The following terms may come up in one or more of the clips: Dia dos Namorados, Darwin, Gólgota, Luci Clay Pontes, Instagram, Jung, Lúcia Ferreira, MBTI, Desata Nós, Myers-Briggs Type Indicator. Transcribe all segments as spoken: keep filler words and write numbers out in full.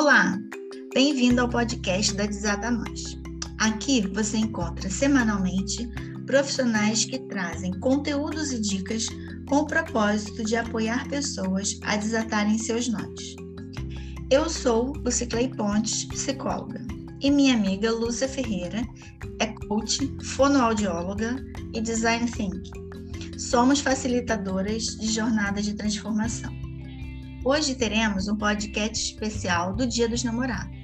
Olá, bem-vindo ao podcast da Desata Nós. Aqui você encontra semanalmente profissionais que trazem conteúdos e dicas com o propósito de apoiar pessoas a desatarem seus nós. Eu sou Luci Clay Pontes, psicóloga, e minha amiga Lúcia Ferreira é coach, fonoaudióloga e design thinking. Somos facilitadoras de jornadas de transformação. Hoje teremos um podcast especial do Dia dos Namorados.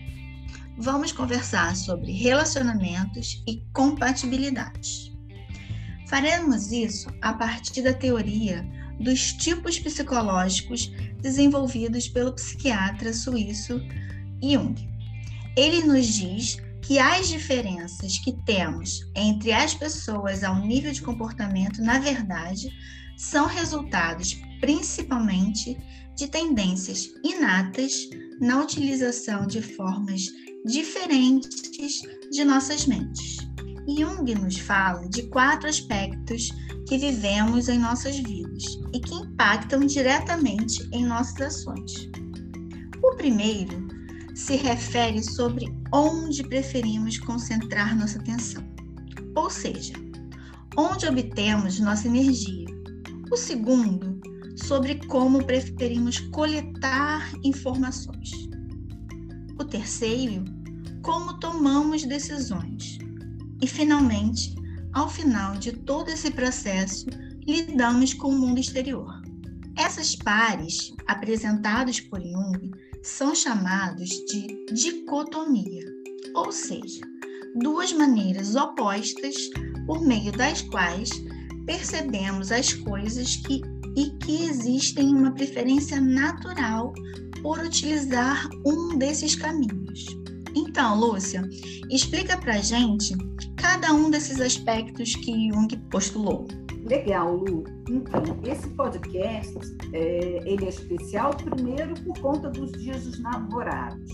Vamos conversar sobre relacionamentos e compatibilidades. Faremos isso a partir da teoria dos tipos psicológicos desenvolvidos pelo psiquiatra suíço Jung. Ele nos diz que as diferenças que temos entre as pessoas ao nível de comportamento, na verdade, são resultados principalmente de tendências inatas na utilização de formas diferentes de nossas mentes. Jung nos fala de quatro aspectos que vivemos em nossas vidas e que impactam diretamente em nossas ações. O primeiro se refere sobre onde preferimos concentrar nossa atenção, ou seja, onde obtemos nossa energia. O segundo, sobre como preferimos coletar informações. O terceiro, como tomamos decisões. E, finalmente, ao final de todo esse processo, lidamos com o mundo exterior. Essas pares, apresentados por Jung, são chamados de dicotomia, ou seja, duas maneiras opostas por meio das quais percebemos as coisas que, e que existem uma preferência natural por utilizar um desses caminhos. Então, Lúcia, explica pra gente cada um desses aspectos que Jung postulou. Legal, Lu. Então, esse podcast, é, ele é especial, primeiro, por conta dos Dias dos Namorados.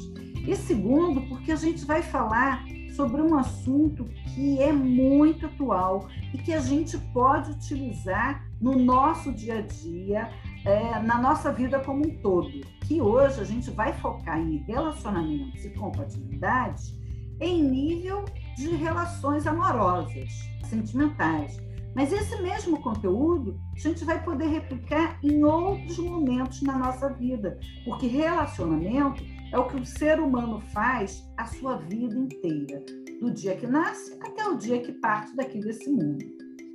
E segundo, porque a gente vai falar sobre um assunto que é muito atual e que a gente pode utilizar no nosso dia a dia, é, na nossa vida como um todo. Que hoje a gente vai focar em relacionamentos e compatibilidades em nível de relações amorosas, sentimentais. Mas esse mesmo conteúdo a gente vai poder replicar em outros momentos na nossa vida, porque relacionamento é o que o ser humano faz a sua vida inteira, do dia que nasce até o dia que parte daqui desse mundo.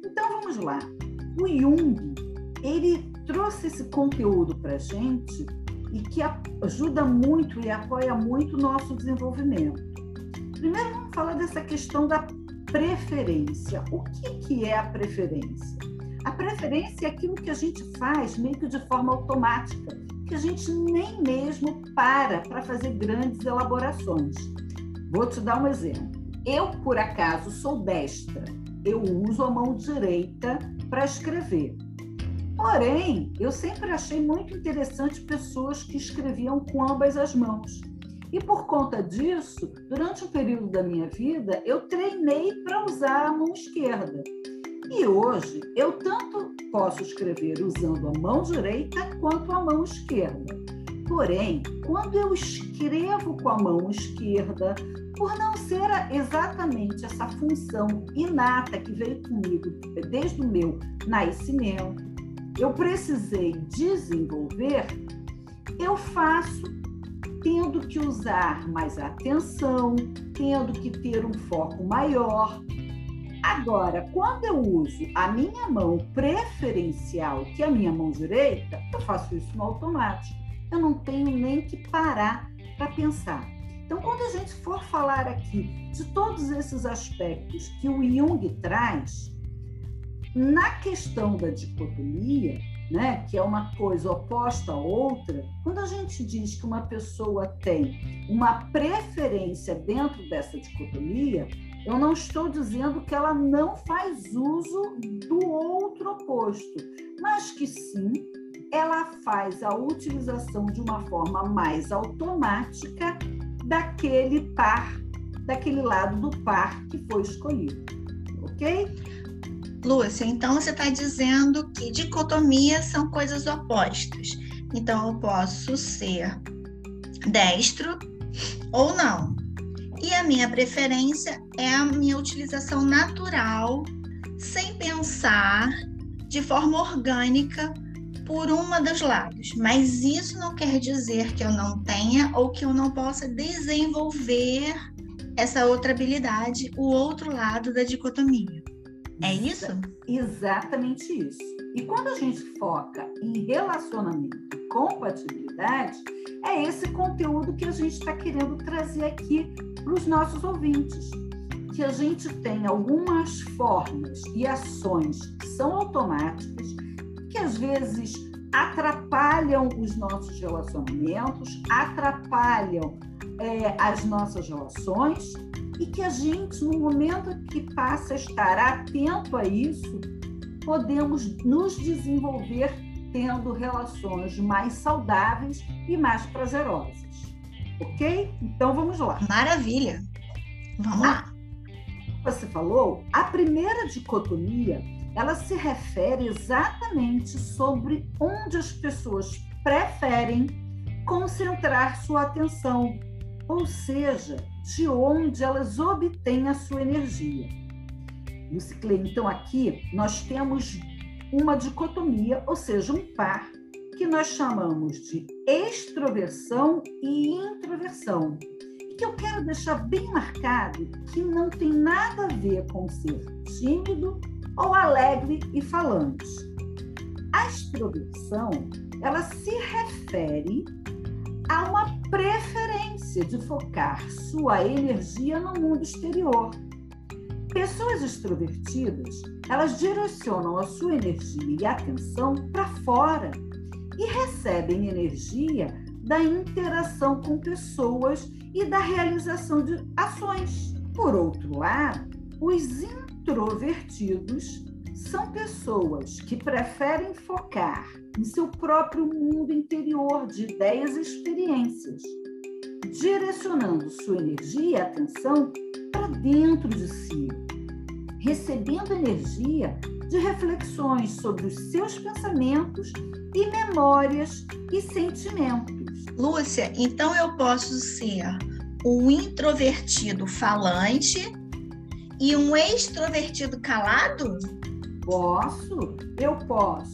Então vamos lá. O Jung, ele trouxe esse conteúdo para a gente e que ajuda muito e apoia muito o nosso desenvolvimento. Primeiro vamos falar dessa questão da preferência. O que, que é a preferência? A preferência é aquilo que a gente faz meio que de forma automática, que a gente nem mesmo para para fazer grandes elaborações. Vou te dar um exemplo. Eu, por acaso, sou destra. Eu uso a mão direita para escrever. Porém, eu sempre achei muito interessante pessoas que escreviam com ambas as mãos. E por conta disso, durante um período da minha vida, eu treinei para usar a mão esquerda. E hoje, eu tanto posso escrever usando a mão direita quanto a mão esquerda. Porém, quando eu escrevo com a mão esquerda, por não ser exatamente essa função inata que veio comigo desde o meu nascimento, eu precisei desenvolver, eu faço tendo que usar mais atenção, tendo que ter um foco maior. Agora, quando eu uso a minha mão preferencial, que é a minha mão direita, eu faço isso no automático. Eu não tenho nem que parar para pensar. Então, quando a gente for falar aqui de todos esses aspectos que o Jung traz, na questão da dicotomia, né, que é uma coisa oposta à outra, quando a gente diz que uma pessoa tem uma preferência dentro dessa dicotomia, eu não estou dizendo que ela não faz uso do outro oposto, mas que sim, ela faz a utilização de uma forma mais automática daquele par, daquele lado do par que foi escolhido, ok? Lúcia, então você está dizendo que dicotomias são coisas opostas. Então eu posso ser destro ou não. E a minha preferência é a minha utilização natural, sem pensar, de forma orgânica, por uma dos lados. Mas isso não quer dizer que eu não tenha ou que eu não possa desenvolver essa outra habilidade, o outro lado da dicotomia. É isso? Exatamente isso. E quando a gente foca em relacionamento e compatibilidade, é esse conteúdo que a gente está querendo trazer aqui para os nossos ouvintes. Que a gente tem algumas formas e ações que são automáticas, que às vezes atrapalham os nossos relacionamentos, atrapalham é, as nossas relações, e que a gente, no momento que passa a estar atento a isso, podemos nos desenvolver tendo relações mais saudáveis e mais prazerosas. Ok? Então vamos lá. Maravilha! Vamos lá! Você falou, a primeira dicotomia, ela se refere exatamente sobre onde as pessoas preferem concentrar sua atenção, ou seja, de onde elas obtêm a sua energia. Luci Clay, então aqui nós temos uma dicotomia, ou seja, um par, que nós chamamos de extroversão e introversão. E que eu quero deixar bem marcado que não tem nada a ver com ser tímido ou alegre e falante. A extroversão, ela se refere a uma preferência de focar sua energia no mundo exterior. Pessoas extrovertidas, elas direcionam a sua energia e atenção para fora e recebem energia da interação com pessoas e da realização de ações. Por outro lado, os introvertidos são pessoas que preferem focar em seu próprio mundo interior de ideias e experiências, direcionando sua energia e atenção para dentro de si, recebendo energia de reflexões sobre os seus pensamentos e memórias e sentimentos. Lúcia, então eu posso ser um introvertido falante e um extrovertido calado? Posso, eu posso.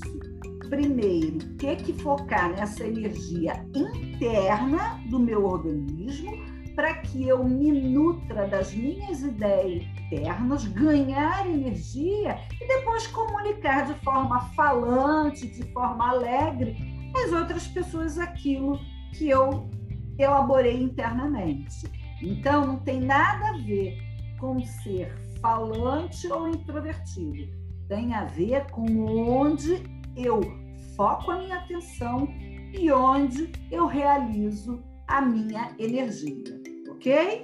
Primeiro, ter que focar nessa energia interna do meu organismo para que eu me nutra das minhas ideias internas, ganhar energia e depois comunicar de forma falante, de forma alegre, às outras pessoas aquilo que eu elaborei internamente. Então, não tem nada a ver com ser falante ou introvertido. Tem a ver com onde eu foco a minha atenção e onde eu realizo a minha energia, ok?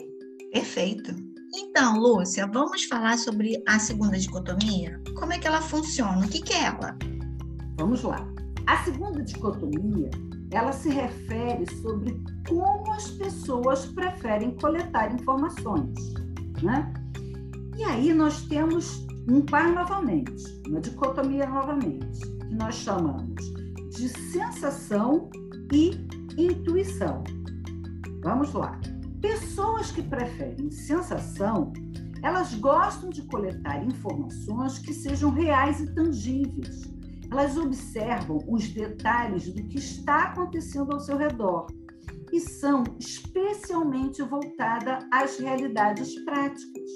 Perfeito. Então, Lúcia, vamos falar sobre a segunda dicotomia? Como é que ela funciona? O que que é ela? Vamos lá. A segunda dicotomia, ela se refere sobre como as pessoas preferem coletar informações, né? E aí nós temos um par novamente, uma dicotomia novamente, que nós chamamos de sensação e intuição. Vamos lá. Pessoas que preferem sensação, elas gostam de coletar informações que sejam reais e tangíveis. Elas observam os detalhes do que está acontecendo ao seu redor e são especialmente voltadas às realidades práticas.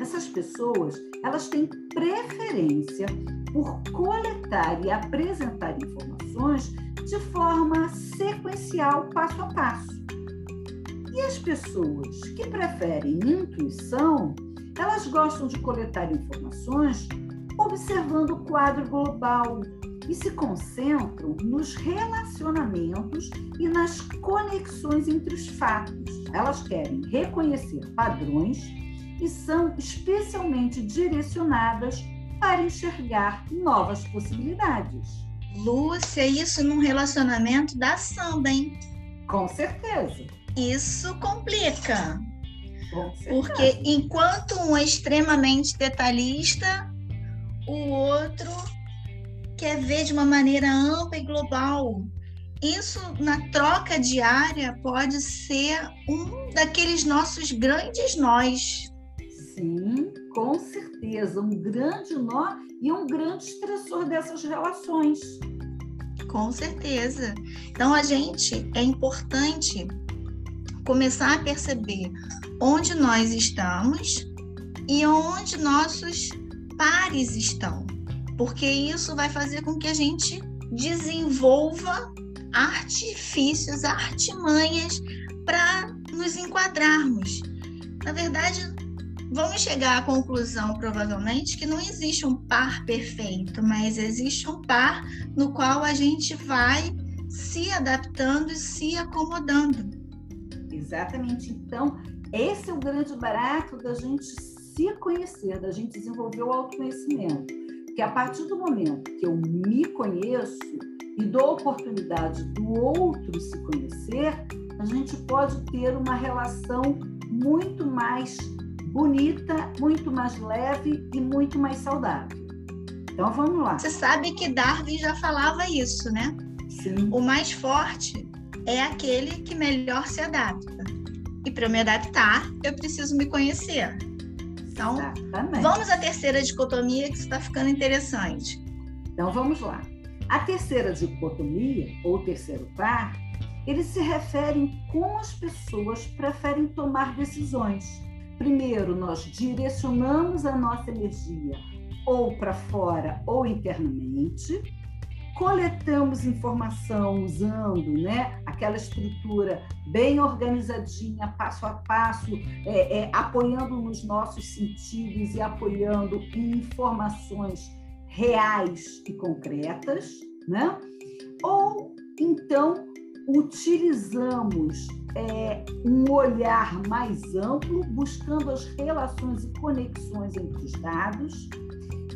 Essas pessoas, elas têm preferência por coletar e apresentar informações de forma sequencial, passo a passo. E as pessoas que preferem intuição, elas gostam de coletar informações observando o quadro global e se concentram nos relacionamentos e nas conexões entre os fatos. Elas querem reconhecer padrões e são especialmente direcionadas para enxergar novas possibilidades. Lúcia, isso num relacionamento dá samba, hein? Com certeza. Isso complica. Com certeza. Porque enquanto um é extremamente detalhista, o outro quer ver de uma maneira ampla e global. isso na troca diária pode ser um daqueles nossos grandes nós. Sim, com certeza, um grande nó e um grande estressor dessas relações. Com certeza. Então, a gente, é importante começar a perceber onde nós estamos e onde nossos pares estão, porque isso vai fazer com que a gente desenvolva artifícios, artimanhas para nos enquadrarmos. Na verdade, vamos chegar à conclusão, provavelmente, que não existe um par perfeito, mas existe um par no qual a gente vai se adaptando e se acomodando. Exatamente. Então, esse é o grande barato da gente se conhecer, da gente desenvolver o autoconhecimento. Porque a partir do momento que eu me conheço e dou a oportunidade do outro se conhecer, a gente pode ter uma relação muito mais bonita, muito mais leve e muito mais saudável. Então, vamos lá. Você sabe que Darwin já falava isso, né? Sim. O mais forte é aquele que melhor se adapta. E para eu me adaptar, eu preciso me conhecer. Então, exatamente. Vamos à terceira dicotomia, que está ficando interessante. Então, vamos lá. A terceira dicotomia, ou terceiro par, eles se referem como as pessoas preferem tomar decisões. Primeiro, nós direcionamos a nossa energia ou para fora ou internamente, coletamos informação usando, né, aquela estrutura bem organizadinha, passo a passo, é, é, apoiando nos nossos sentidos e apoiando em informações reais e concretas, né? Ou, então, utilizamos É um olhar mais amplo, buscando as relações e conexões entre os dados.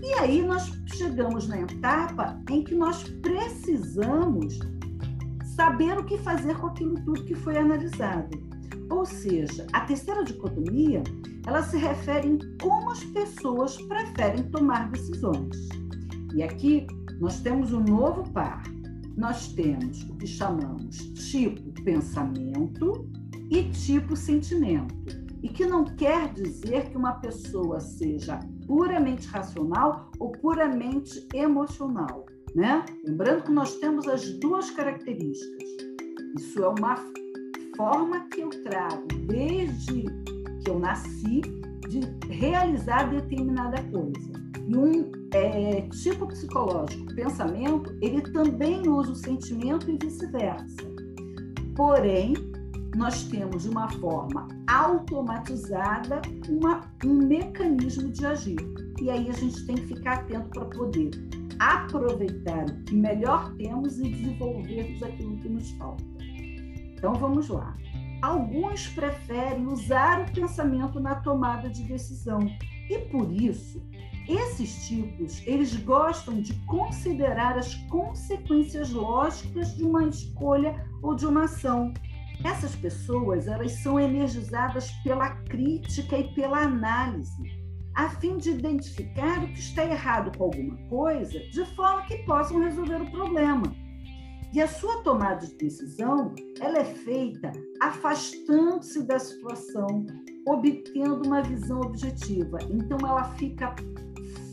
E aí nós chegamos na etapa em que nós precisamos saber o que fazer com aquilo tudo que foi analisado. Ou seja, a terceira dicotomia, ela se refere a como as pessoas preferem tomar decisões. E aqui nós temos um novo par. Nós temos o que chamamos tipo pensamento e tipo sentimento, e que não quer dizer que uma pessoa seja puramente racional ou puramente emocional, né? Lembrando que nós temos as duas características. Isso é uma forma que eu trago desde que eu nasci de realizar determinada coisa. E um é, tipo psicológico, pensamento, ele também usa o sentimento e vice-versa. Porém, nós temos de uma forma automatizada uma, um mecanismo de agir. E aí a gente tem que ficar atento para poder aproveitar o que melhor temos e desenvolvermos aquilo que nos falta. Então, vamos lá. Alguns preferem usar o pensamento na tomada de decisão. E por isso, esses tipos, eles gostam de considerar as consequências lógicas de uma escolha ou de uma ação. Essas pessoas, elas são energizadas pela crítica e pela análise, a fim de identificar o que está errado com alguma coisa, de forma que possam resolver o problema. E a sua tomada de decisão, ela é feita afastando-se da situação, obtendo uma visão objetiva. Então, ela fica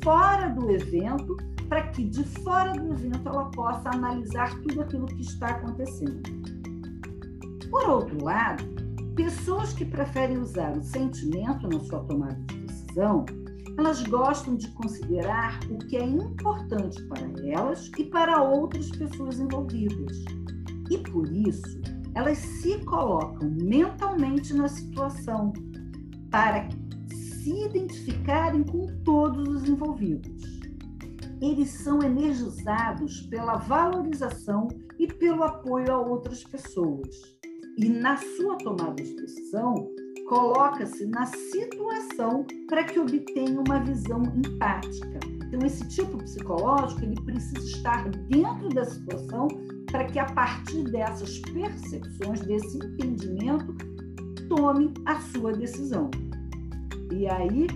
fora do evento, para que de fora do evento ela possa analisar tudo aquilo que está acontecendo. Por outro lado, pessoas que preferem usar o sentimento na sua tomada de decisão, elas gostam de considerar o que é importante para elas e para outras pessoas envolvidas. E por isso, elas se colocam mentalmente na situação, para se identificarem com todos os envolvidos. Eles são energizados pela valorização e pelo apoio a outras pessoas. E na sua tomada de decisão, coloca-se na situação para que obtenha uma visão empática. Então, esse tipo psicológico, ele precisa estar dentro da situação para que, a partir dessas percepções, desse entendimento, tome a sua decisão. E aí,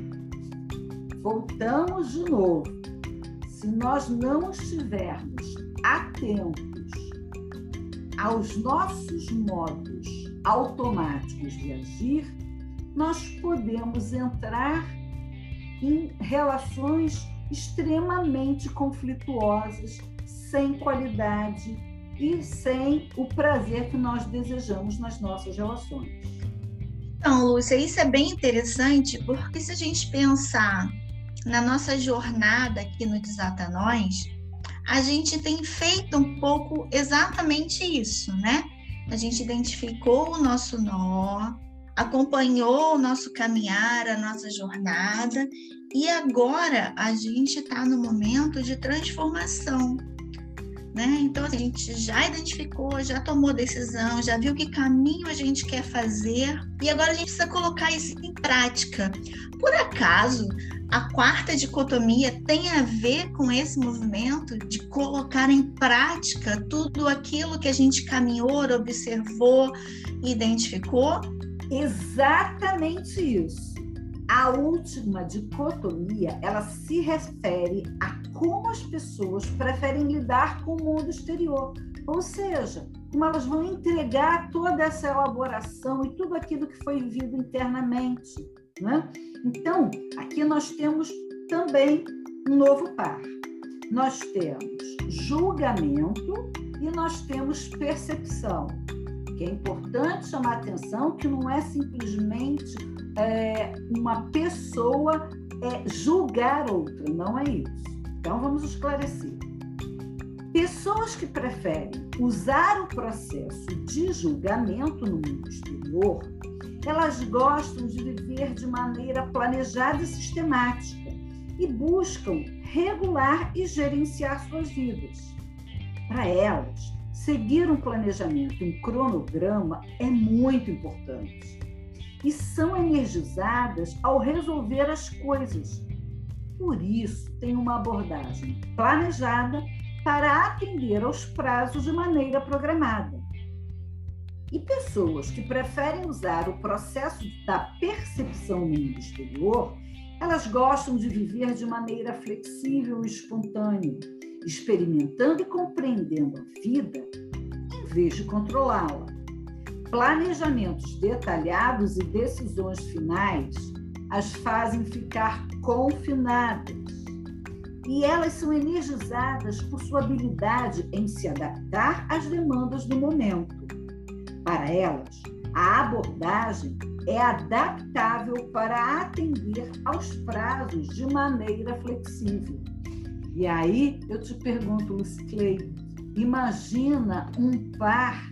voltamos de novo. Se nós não estivermos atentos aos nossos modos automáticos de agir, nós podemos entrar em relações extremamente conflituosas, sem qualidade e sem o prazer que nós desejamos nas nossas relações. Então, Lúcia, isso é bem interessante, porque se a gente pensar na nossa jornada aqui no Desata Nós, a gente tem feito um pouco exatamente isso, né? A gente identificou o nosso nó, acompanhou o nosso caminhar, a nossa jornada, e agora a gente está no momento de transformação, né? Então a gente já identificou, já tomou decisão, já viu que caminho a gente quer fazer, e agora a gente precisa colocar isso em prática. Por acaso, a quarta dicotomia tem a ver com esse movimento de colocar em prática tudo aquilo que a gente caminhou, observou e identificou? Exatamente isso. A última dicotomia, ela se refere a como as pessoas preferem lidar com o mundo exterior, ou seja, como elas vão entregar toda essa elaboração e tudo aquilo que foi vivido internamente, né? Então, aqui nós temos também um novo par. Nós temos julgamento e nós temos percepção. Que é importante chamar a atenção que não é simplesmente é, uma pessoa é, julgar outra, não é isso. Então, vamos esclarecer. Pessoas que preferem usar o processo de julgamento no mundo exterior, elas gostam de viver de maneira planejada e sistemática e buscam regular e gerenciar suas vidas. Para elas, seguir um planejamento, um cronograma é muito importante e são energizadas ao resolver as coisas. Por isso, tem uma abordagem planejada para atender aos prazos de maneira programada. E pessoas que preferem usar o processo da percepção no mundo exterior, elas gostam de viver de maneira flexível e espontânea, experimentando e compreendendo a vida em vez de controlá-la. Planejamentos detalhados e decisões finais as fazem ficar confinadas e elas são energizadas por sua habilidade em se adaptar às demandas do momento. Para elas, a abordagem é adaptável para atender aos prazos de maneira flexível. E aí, eu te pergunto, Luci Clay, imagina um par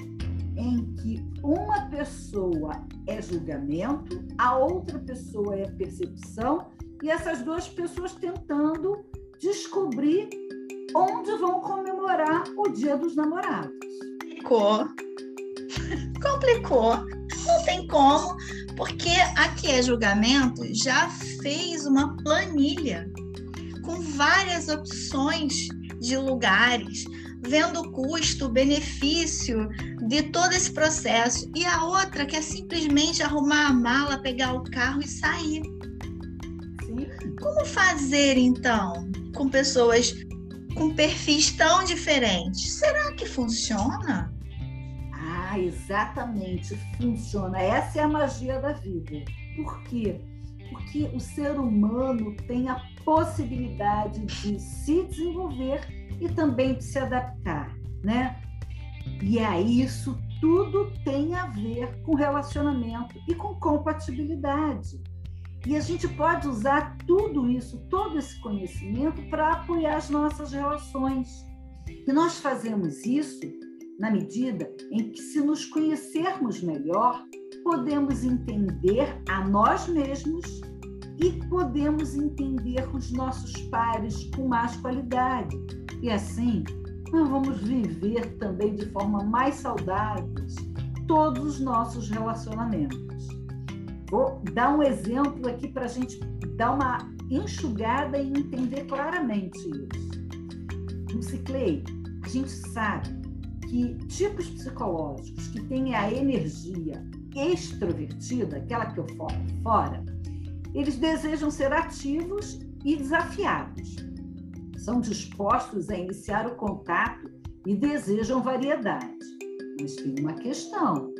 em que uma pessoa é julgamento, a outra pessoa é percepção, e essas duas pessoas tentando descobrir onde vão comemorar o Dia dos Namorados. Ficou. Complicou, não tem como, porque aqui é julgamento, já fez uma planilha com várias opções de lugares, vendo o custo, o benefício de todo esse processo, e a outra quer simplesmente arrumar a mala, pegar o carro e sair. Sim. Como fazer então com pessoas com perfis tão diferentes? Será que funciona? Ah, exatamente, funciona. Essa é a magia da vida. Por quê? Porque o ser humano tem a possibilidade de se desenvolver e também de se adaptar, né? E aí isso tudo tem a ver com relacionamento e com compatibilidade. E a gente pode usar tudo isso, todo esse conhecimento para apoiar as nossas relações. E nós fazemos isso na medida em que, se nos conhecermos melhor, podemos entender a nós mesmos e podemos entender os nossos pares com mais qualidade. E assim, nós vamos viver também de forma mais saudável todos os nossos relacionamentos. Vou dar um exemplo aqui para a gente dar uma enxugada e entender claramente isso. Luci Clay, a gente sabe que tipos psicológicos que têm a energia extrovertida, aquela que eu falo fora, eles desejam ser ativos e desafiados. São dispostos a iniciar o contato e desejam variedade. Mas tem uma questão.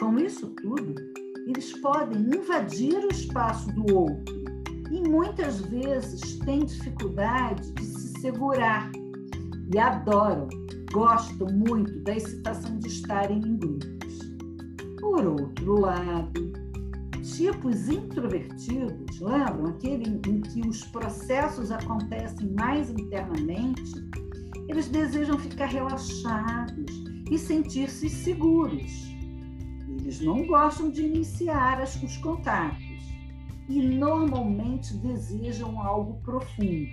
Com isso tudo, eles podem invadir o espaço do outro e muitas vezes têm dificuldade de se segurar e adoram, gostam muito da excitação de estarem em grupos. Por outro lado, tipos introvertidos, lembram? Aquele em que os processos acontecem mais internamente, eles desejam ficar relaxados e sentir-se seguros. Eles não gostam de iniciar os contatos e normalmente desejam algo profundo.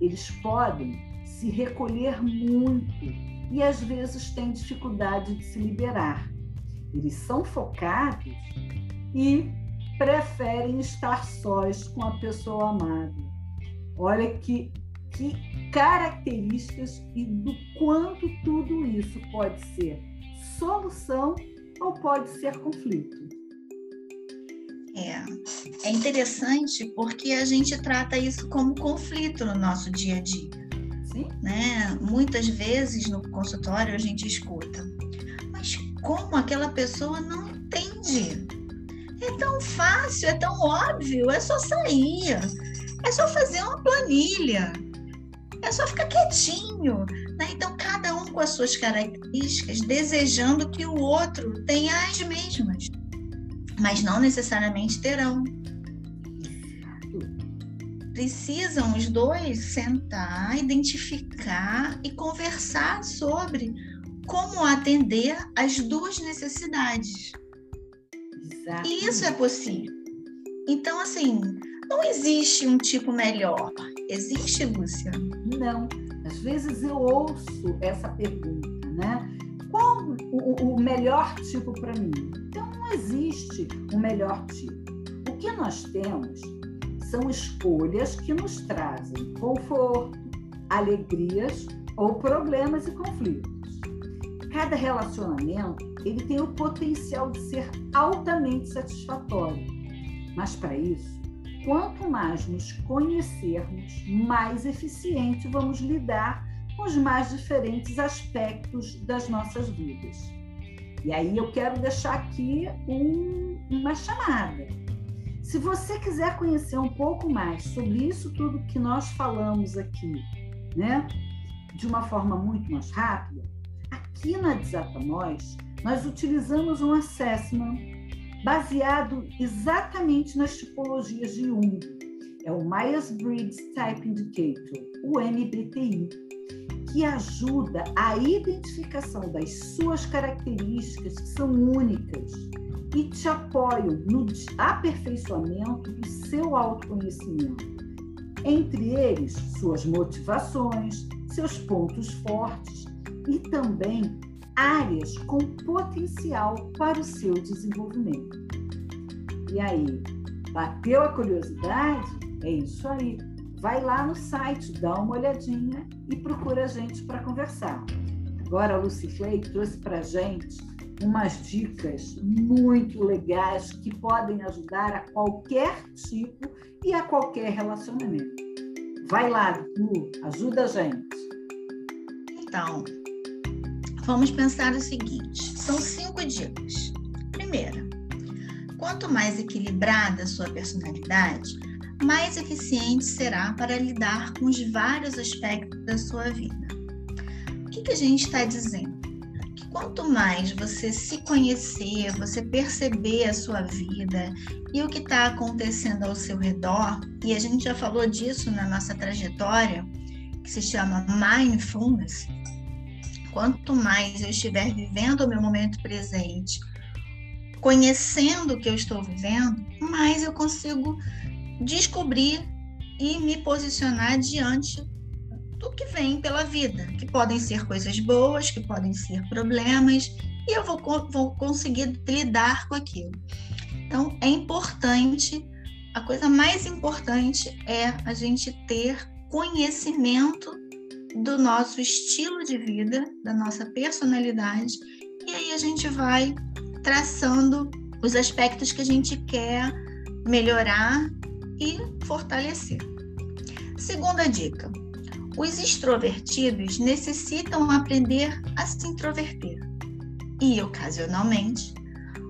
Eles podem se recolher muito e às vezes têm dificuldade de se liberar. Eles são focados e preferem estar sós com a pessoa amada. Olha que, que características e do quanto tudo isso pode ser solução ou pode ser conflito. É, é interessante porque a gente trata isso como conflito no nosso dia a dia. Sim. Né? Muitas vezes no consultório a gente escuta, mas como aquela pessoa não entende? É tão fácil, é tão óbvio, é só sair, é só fazer uma planilha, é só ficar quietinho, né? Então, cada um com as suas características, desejando que o outro tenha as mesmas, mas não necessariamente terão. Precisam os dois sentar, identificar e conversar sobre como atender as duas necessidades. Exato. E isso é possível. Então, assim, não existe um tipo melhor. Existe, Lúcia? Não. Às vezes eu ouço essa pergunta, né? Qual o, o melhor tipo para mim? Então, não existe o melhor tipo. O que nós temos são escolhas que nos trazem conforto, alegrias ou problemas e conflitos. Cada relacionamento ele tem o potencial de ser altamente satisfatório. Mas para isso, quanto mais nos conhecermos, mais eficiente vamos lidar com os mais diferentes aspectos das nossas vidas. E aí eu quero deixar aqui um, uma chamada. Se você quiser conhecer um pouco mais sobre isso tudo que nós falamos aqui, né, de uma forma muito mais rápida, aqui na Desata Nós, nós utilizamos um assessment baseado exatamente nas tipologias de Jung. É o Myers-Briggs Type Indicator, o M B T I, que ajuda a identificação das suas características que são únicas e te apoiam no aperfeiçoamento do seu autoconhecimento. Entre eles, suas motivações, seus pontos fortes e também áreas com potencial para o seu desenvolvimento. E aí, bateu a curiosidade? É isso aí. Vai lá no site, dá uma olhadinha e procura a gente para conversar. Agora a Luci Clay trouxe para a gente umas dicas muito legais que podem ajudar a qualquer tipo e a qualquer relacionamento. Vai lá, Lu, ajuda a gente. Então, vamos pensar o seguinte, são cinco dicas. Primeira, quanto mais equilibrada a sua personalidade, mais eficiente será para lidar com os vários aspectos da sua vida. O que, que a gente está dizendo? Que quanto mais você se conhecer, você perceber a sua vida e o que está acontecendo ao seu redor, e a gente já falou disso na nossa trajetória, que se chama Mindfulness. Quanto mais eu estiver vivendo o meu momento presente, conhecendo o que eu estou vivendo, mais eu consigo descobrir e me posicionar diante do que vem pela vida, que podem ser coisas boas, que podem ser problemas, e eu vou, vou conseguir lidar com aquilo. Então, é importante, a coisa mais importante é a gente ter conhecimento do nosso estilo de vida, da nossa personalidade, e aí a gente vai traçando os aspectos que a gente quer melhorar e fortalecer. Segunda dica, os extrovertidos necessitam aprender a se introverter. e, ocasionalmente,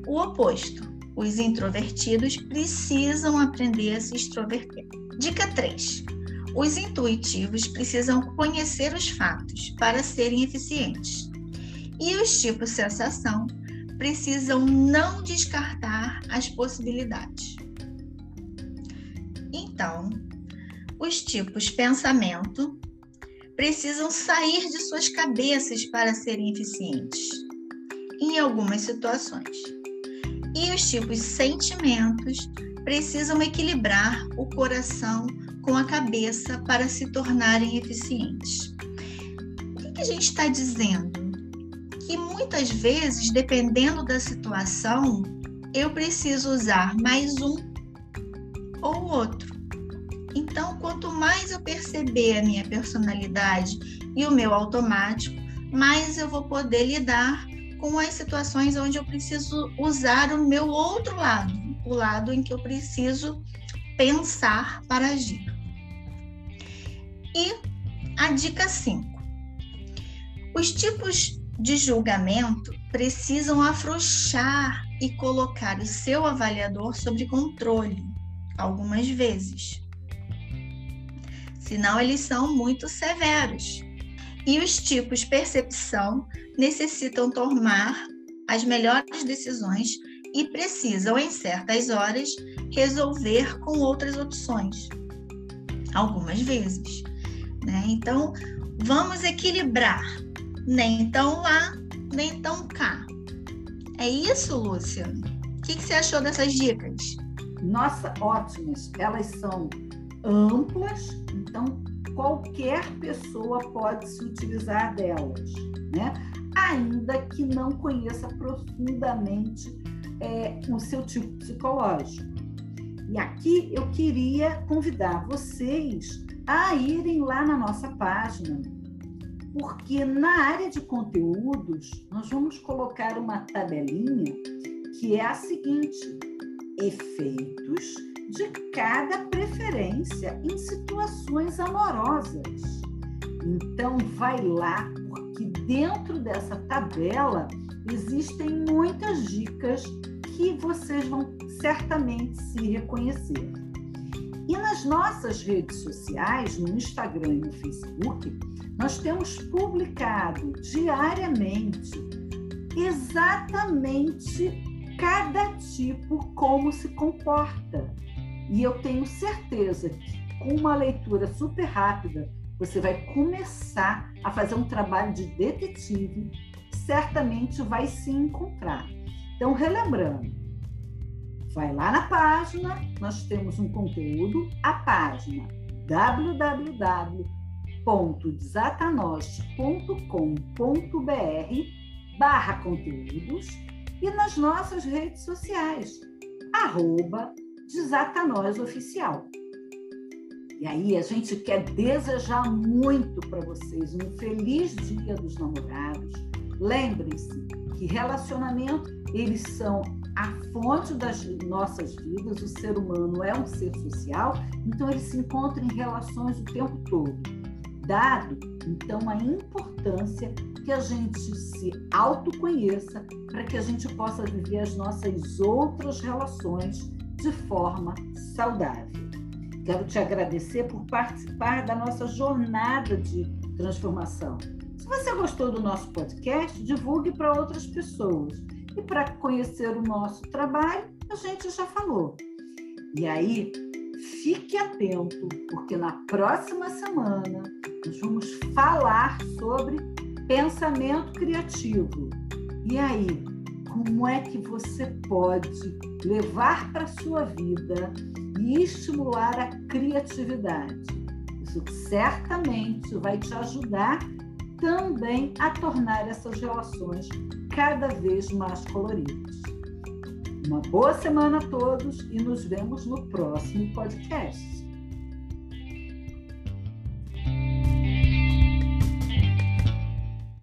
o oposto. Os introvertidos precisam aprender a se extroverter. Dica três. Os intuitivos precisam conhecer os fatos para serem eficientes. E os tipos sensação precisam não descartar as possibilidades. Então, os tipos pensamento precisam sair de suas cabeças para serem eficientes, em algumas situações. E os tipos sentimentos precisam equilibrar o coração com a cabeça para se tornarem eficientes. O que a gente está dizendo? Que muitas vezes, dependendo da situação, eu preciso usar mais um ou outro. Então, quanto mais eu perceber a minha personalidade e o meu automático, mais eu vou poder lidar com as situações onde eu preciso usar o meu outro lado, o lado em que eu preciso pensar para agir. E a dica cinco. Os tipos de julgamento precisam afrouxar e colocar o seu avaliador sob controle, algumas vezes. Senão eles são muito severos. E os tipos percepção necessitam tomar as melhores decisões e precisam, em certas horas, resolver com outras opções, algumas vezes, né? Então, vamos equilibrar, nem tão lá, nem tão cá. É isso, Lúcia? O que, que você achou dessas dicas? Nossa, ótimas. Elas são amplas, então qualquer pessoa pode se utilizar delas, né? Ainda que não conheça profundamente é, o seu tipo psicológico. E aqui eu queria convidar vocês a irem lá na nossa página, porque na área de conteúdos nós vamos colocar uma tabelinha que é a seguinte: efeitos de cada preferência em situações amorosas. Então, vai lá, porque dentro dessa tabela existem muitas dicas que vocês vão certamente se reconhecer. E nas nossas redes sociais, no Instagram e no Facebook, nós temos publicado diariamente exatamente cada tipo como se comporta. E eu tenho certeza que com uma leitura super rápida, você vai começar a fazer um trabalho de detetive, certamente vai se encontrar. Então, relembrando, vai lá na página, nós temos um conteúdo, a página www ponto desatanos ponto com ponto br barra conteúdos, e nas nossas redes sociais, arroba Desata Nós Oficial. E aí a gente quer desejar muito para vocês um feliz Dia dos Namorados. Lembrem-se que relacionamento, eles são a fonte das nossas vidas, o ser humano é um ser social, então ele se encontra em relações o tempo todo. Dado, então, a importância que a gente se autoconheça para que a gente possa viver as nossas outras relações de forma saudável. Quero te agradecer por participar da nossa jornada de transformação. Se você gostou do nosso podcast, divulgue para outras pessoas. E para conhecer o nosso trabalho, a gente já falou. E aí, fique atento, porque na próxima semana nós vamos falar sobre pensamento criativo. E aí, como é que você pode levar para a sua vida e estimular a criatividade? Isso certamente vai te ajudar também a tornar essas relações cada vez mais coloridas. Uma boa semana a todos e nos vemos no próximo podcast.